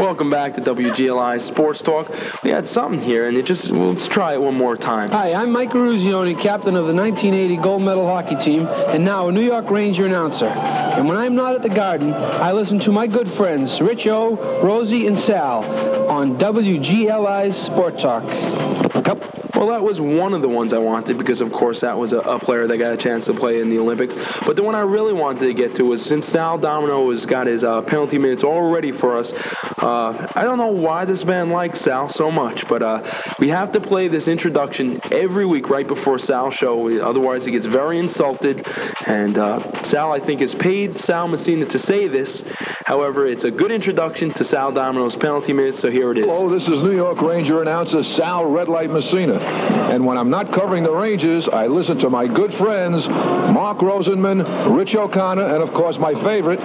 Welcome back to WGLI Sports Talk. We had something here, and let's try it one more time. Hi, I'm Mike Ruzione, captain of the 1980 gold medal hockey team, and now a New York Ranger announcer. And when I'm not at the Garden, I listen to my good friends, Rich O, Rosie, and Sal on WGLI Sports Talk. Yep. Well, that was one of the ones I wanted because, of course, that was a player that got a chance to play in the Olympics. But the one I really wanted to get to was, since Sal Domino has got his penalty minutes all ready for us, I don't know why this man likes Sal so much, but we have to play this introduction every week right before Sal's show. Otherwise, he gets very insulted. And Sal, I think, has paid Sal Messina to say this. However, it's a good introduction to Sal Domino's penalty minutes, so here it is. Hello, this is New York Ranger announcer Sal Red Light Messina. And when I'm not covering the Rangers, I listen to my good friends, Mark Rosenman, Rich O'Connor, and of course my favorite,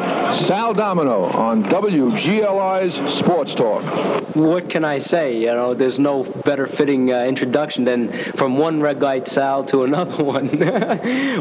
Sal Domino on WGLI's Sports Talk. What can I say? You know, there's no better fitting introduction than from one red light Sal to another one.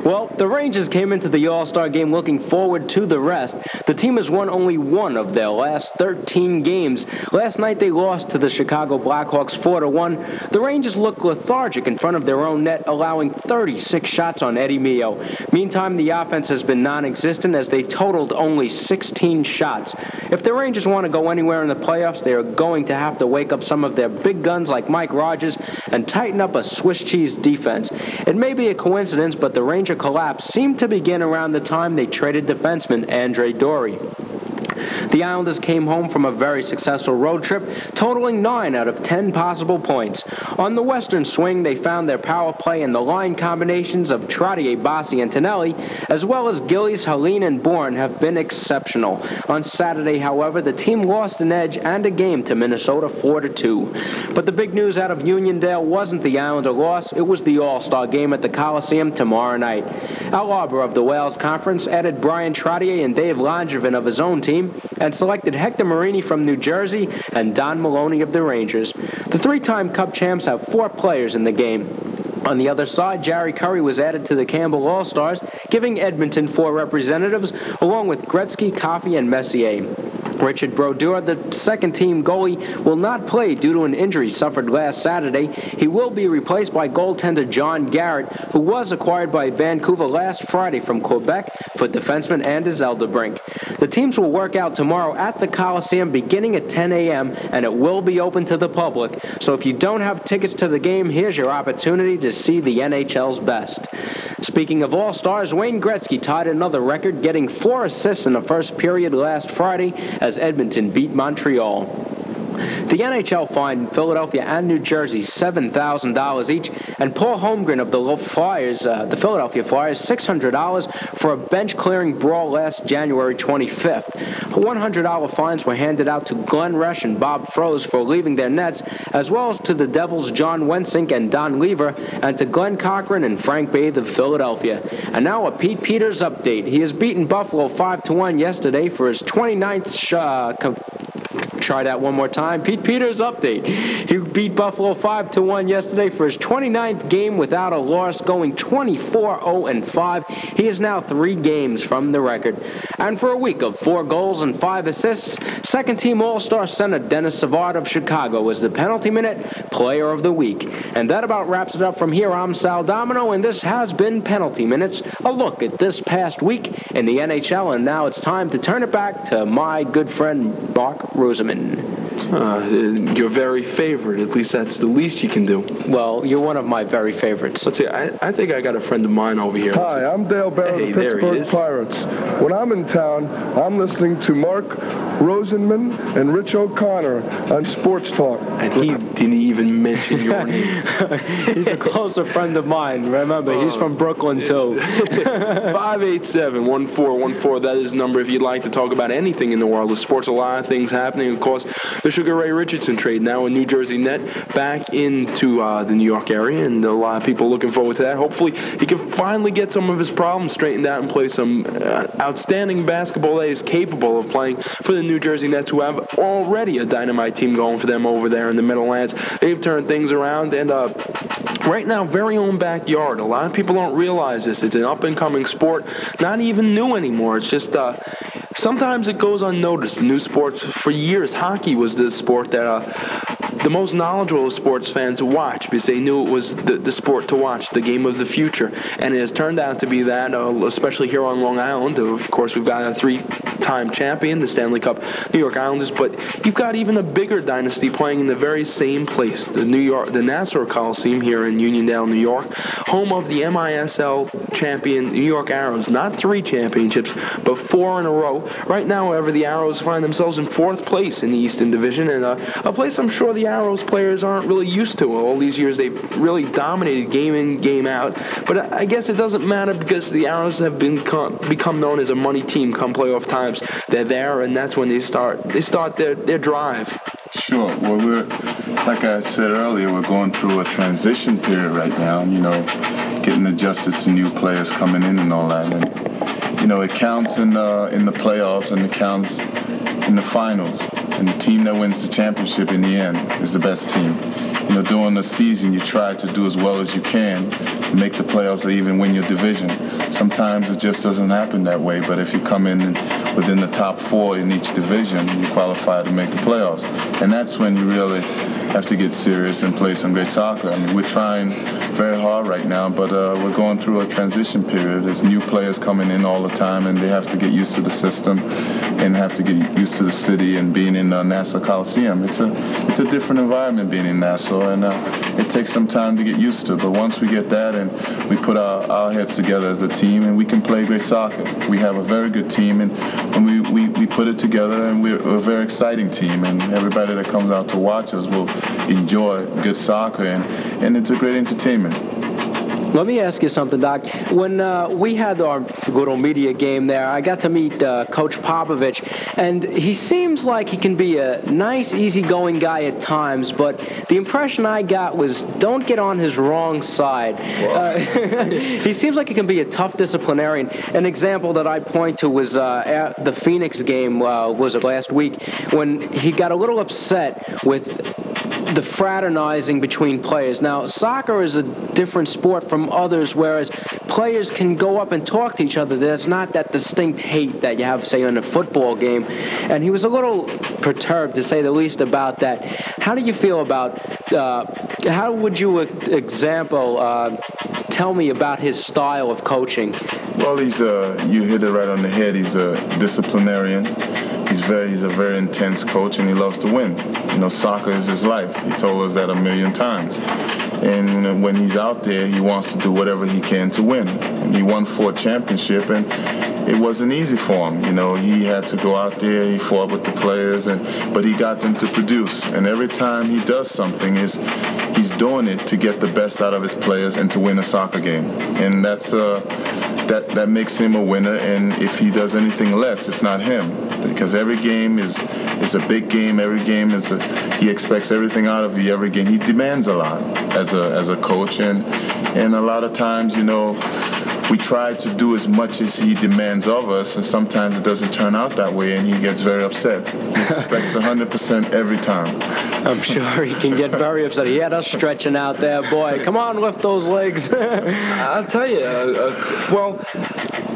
Well, the Rangers came into the All-Star game looking forward to the rest. The team has won only one of their last 13 games. Last night they lost to the Chicago Blackhawks 4-1. The Rangers look lethargic in front of their own net, allowing 36 shots on Eddie Mio. Meantime, the offense has been non-existent as they totaled only 16 shots. If the Rangers want to go anywhere in the playoffs, they are going to have to wake up some of their big guns like Mike Rogers and tighten up a Swiss cheese defense. It may be a coincidence, but the Ranger collapse seemed to begin around the time they traded defenseman Andre Dory. The Islanders came home from a very successful road trip, totaling 9 out of 10 possible points. On the western swing, they found their power play in the line combinations of Trottier, Bossi, and Tonelli, as well as Gillies, Helene, and Bourne have been exceptional. On Saturday, however, the team lost an edge and a game to Minnesota 4-2. But the big news out of Uniondale wasn't the Islander loss, it was the All-Star game at the Coliseum tomorrow night. Al Arbor of the Wales Conference added Brian Trottier and Dave Langevin of his own team, and selected Hector Marini from New Jersey and Don Maloney of the Rangers. The three-time Cup champs have 4 players in the game. On the other side, Jerry Curry was added to the Campbell All-Stars, giving Edmonton 4 representatives, along with Gretzky, Coffey, and Messier. Richard Brodeur, the second-team goalie, will not play due to an injury suffered last Saturday. He will be replaced by goaltender John Garrett, who was acquired by Vancouver last Friday from Quebec for defenseman Anders Eldebrink. The teams will work out tomorrow at the Coliseum beginning at 10 a.m., and it will be open to the public. So if you don't have tickets to the game, here's your opportunity to see the NHL's best. Speaking of All-Stars, Wayne Gretzky tied another record, getting 4 assists in the first period last Friday as Edmonton beat Montreal. The NHL fined Philadelphia and New Jersey $7,000 each, and Paul Holmgren of the Philadelphia Flyers, $600 for a bench-clearing brawl last January 25th. $100 fines were handed out to Glenn Resch and Bob Froese for leaving their nets, as well as to the Devils' John Wensink and Don Lever, and to Glenn Cochrane and Frank Bath of Philadelphia. And now a Pete Peeters update. He has beaten Buffalo 5-1 yesterday for his 29th Pete Peeters update. He beat Buffalo 5-1 yesterday for his 29th game without a loss, going 24-0-5. He is now 3 games from the record. And for a week of 4 goals and 5 assists, second-team All-Star center Dennis Savard of Chicago was the penalty minute player of the week. And that about wraps it up from here. I'm Sal Domino, and this has been Penalty Minutes, a look at this past week in the NHL. And now it's time to turn it back to my good friend Mark Roseman. Your very favorite. At least that's the least you can do. Well, you're one of my very favorites. Let's see. I think I got a friend of mine over here. Hi, I'm Dale Barry of the Pittsburgh Pirates. When I'm in town, I'm listening to Mark Rosenman and Rich O'Connor on Sports Talk. And he didn't even mention your name. He's a closer friend of mine. Remember, he's from Brooklyn, too. 587-1414. That is the number if you'd like to talk about anything in the world of sports. A lot of things happening. Of course, the Sugar Ray Richardson trade now a New Jersey net back into the New York area, and a lot of people looking forward to that. Hopefully, he can finally get some of his problems straightened out and play some outstanding basketball that is capable of playing for the New Jersey Nets, who have already a dynamite team going for them over there in the Meadowlands. They've turned things around, and right now, very own backyard. A lot of people don't realize this. It's an up-and-coming sport, not even new anymore. It's just sometimes it goes unnoticed. New sports, for years, hockey was the sport that the most knowledgeable sports fans watched because they knew it was the sport to watch, the game of the future. And it has turned out to be that, especially here on Long Island. Of course, we've got a three-time champion, the Stanley Cup New York Islanders, but you've got even a bigger dynasty playing in the very same place, the Nassau Coliseum here in Uniondale, New York, home of the MISL champion New York Arrows. Not three championships, but four in a row. Right now, however, the Arrows find themselves in fourth place in the Eastern Division, and a place I'm sure the Arrows players aren't really used to. All these years, they've really dominated game in, game out, but I guess it doesn't matter because the Arrows have become known as a money team come playoff times. They're there, and that's when they start their drive. Sure. Well, like I said earlier, we're going through a transition period right now, you know, getting adjusted to new players coming in and all that. And, you know, it counts in the playoffs and it counts in the finals. And the team that wins the championship in the end is the best team. You know, during the season, you try to do as well as you can to make the playoffs or even win your division. Sometimes it just doesn't happen that way, but if you come in within the top four in each division, you qualify to make the playoffs. And that's when you really have to get serious and play some great soccer. I mean, we're trying very hard right now, but we're going through a transition period. There's new players coming in all the time, and they have to get used to the system and have to get used to the city and being in Nassau Coliseum. It's a different environment being in Nassau, and it takes some time to get used to. But once we get that and we put our heads together as a team, and we can play great soccer. We have a very good team, and we put it together, and we're a very exciting team. And everybody that comes out to watch us will enjoy good soccer, and it's a great entertainment. Let me ask you something, Doc. When we had our good old media game there, I got to meet Coach Popovich, and he seems like he can be a nice, easygoing guy at times, but the impression I got was don't get on his wrong side. He seems like he can be a tough disciplinarian. An example that I point to was at the Phoenix game was it last week when he got a little upset with the fraternizing between players. Now, soccer is a different sport from others, whereas players can go up and talk to each other. There's not that distinct hate that you have, say, in a football game. And he was a little perturbed, to say the least, about that. How do you feel about, how would you, example, tell me about his style of coaching? Well, he's you hit it right on the head. He's a disciplinarian. He's a very intense coach, and he loves to win. You know, soccer is his life. He told us that 1,000,000 times. And when he's out there, he wants to do whatever he can to win. And he won 4 championships, and it wasn't easy for him. You know, he had to go out there. He fought with the players, but he got them to produce. And every time he does something, he's doing it to get the best out of his players and to win a soccer game. And that's that makes him a winner. And if he does anything less, it's not him, because every game is a big game. Every game he expects everything out of you. Every game he demands a lot as a coach. And a lot of times, you know, we try to do as much as he demands of us, and sometimes it doesn't turn out that way, and he gets very upset. He expects 100% every time. I'm sure he can get very upset. He had us stretching out there, boy. Come on, lift those legs. I'll tell you,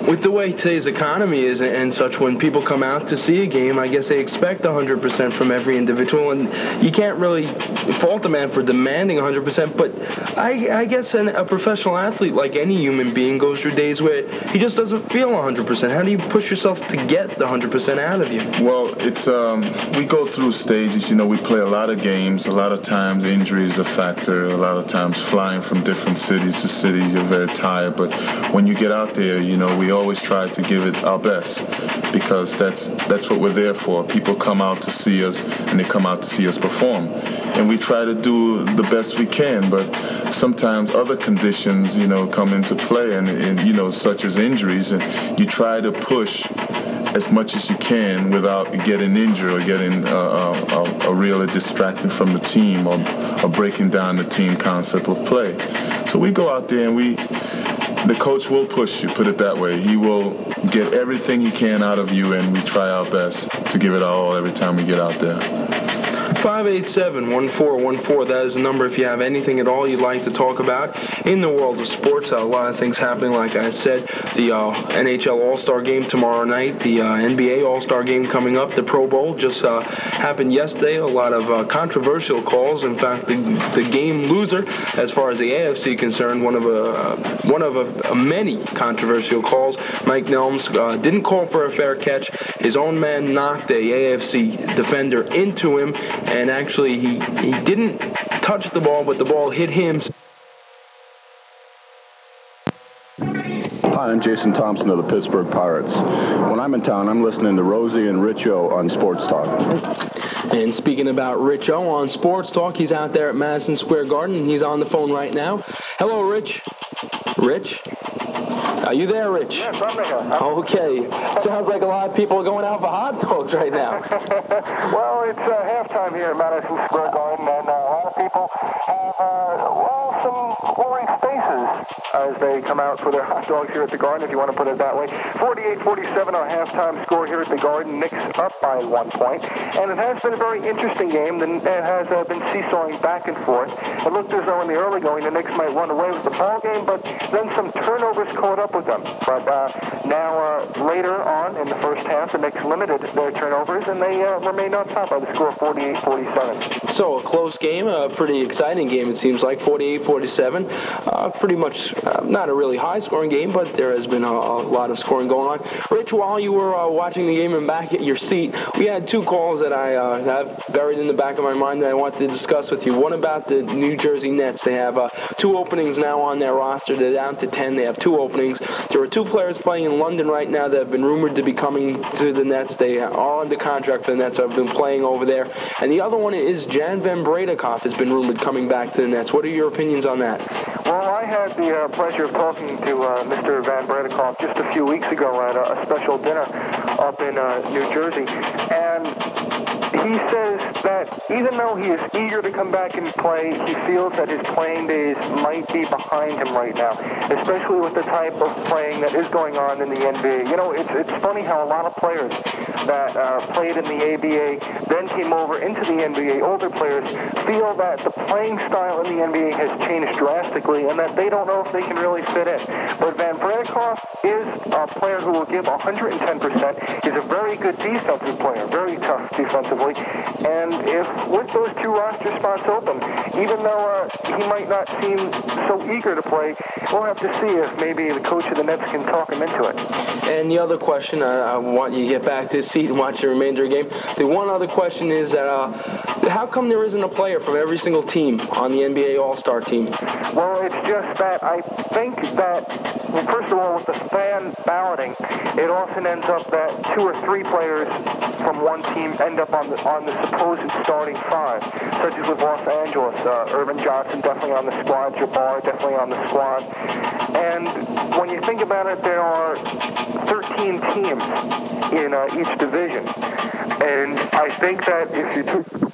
with the way today's economy is and such, when people come out to see a game, I guess they expect 100% from every individual, and you can't really fault a man for demanding 100%, but I guess a professional athlete, like any human being, goes through days where he just doesn't feel 100%. How do you push yourself to get the 100% out of you? Well, it's we go through stages. You know, we play a lot of games. A lot of times injury is a factor. A lot of times flying from different cities to cities, you're very tired. But when you get out there, you know, we always try to give it our best, because that's what we're there for. People come out to see us, and they come out to see us perform, and we try to do the best we can. But sometimes other conditions, you know, come into play, and you know, such as injuries, and you try to push as much as you can without getting injured or getting really distracted from the team, or breaking down the team concept of play. So we go out there, and the coach will push you, put it that way. He will get everything he can out of you, and we try our best to give it our all every time we get out there. 587-1414, that is the number if you have anything at all you'd like to talk about in the world of sports. A lot of things happening, like I said, the NHL All-Star Game tomorrow night, the NBA All-Star Game coming up, the Pro Bowl just happened yesterday. A lot of controversial calls. In fact, the game loser, as far as the AFC concerned, one of many controversial calls. Mike Nelms didn't call for a fair catch. His own man knocked a AFC defender into him, and actually he didn't touch the ball, but the ball hit him. Hi, I'm Jason Thompson of the Pittsburgh Pirates. When I'm in town, I'm listening to Rosie and Rich O on Sports Talk. And speaking about Rich O on Sports Talk, he's out there at Madison Square Garden, and he's on the phone right now. Hello, Rich. Rich? Are you there, Rich? Yes, I'm here. Okay. Sounds like a lot of people are going out for hot dogs right now. Well, it's halftime here at Madison Square Garden, and a lot of people have, some worried faces as they come out for their hot dogs here at the Garden, if you want to put it that way. 48-47 our halftime score here at the Garden. Knicks up by 1 point. And it has been a very interesting game. It has been seesawing back and forth. It looked as though in the early going the Knicks might run away with the ball game, but then some turnovers caught up with them. But now later on in the first half, the Knicks limited their turnovers, and they remained on top by the score 48-47. So a close game, a pretty exciting game, it seems like, 48-47. Pretty much not a really high-scoring game, but there has been a lot of scoring going on. Rich, while you were watching the game and back at your seat, we had two calls that I have buried in the back of my mind that I wanted to discuss with you. One about the New Jersey Nets. They have two openings now on their roster. They're down to 10. They have two openings. There are two players playing in London right now that have been rumored to be coming to the Nets. They are under contract for the Nets. I've been playing over there. And the other one is Jan van Breda Kolff has been rumored coming back to the Nets. What are your opinions on that? Well, I had the pleasure of talking to Mr. Van Breda Kolff just a few weeks ago at a special dinner up in New Jersey, and he says that even though he is eager to come back and play, he feels that his playing days might be behind him right now, especially with the type of playing that is going on in the NBA. You know, it's funny how a lot of players that played in the ABA then came over into the NBA, older players, feel that the playing style in the NBA has changed drastically and that they don't know if they can really fit in. But Van Breda Kolff is a player who will give 110%. He's a very good defensive player, very tough defensively. And if with those two roster spots open, even though he might not seem so eager to play, we'll have to see if maybe the coach of the Nets can talk him into it. And the other question, I want you to get back to his seat and watch the remainder of the game. The one other question is that how come there isn't a player from every single team on the NBA All-Star team? Well, it's just that I think that, well, first of all, with the fan balloting, it often ends up that two or three players from one team end up on the supposed starting five, such as with Los Angeles. Irvin Johnson definitely on the squad, Jabbar definitely on the squad. And when you think about it, there are 13 teams in each division. And I think that if you took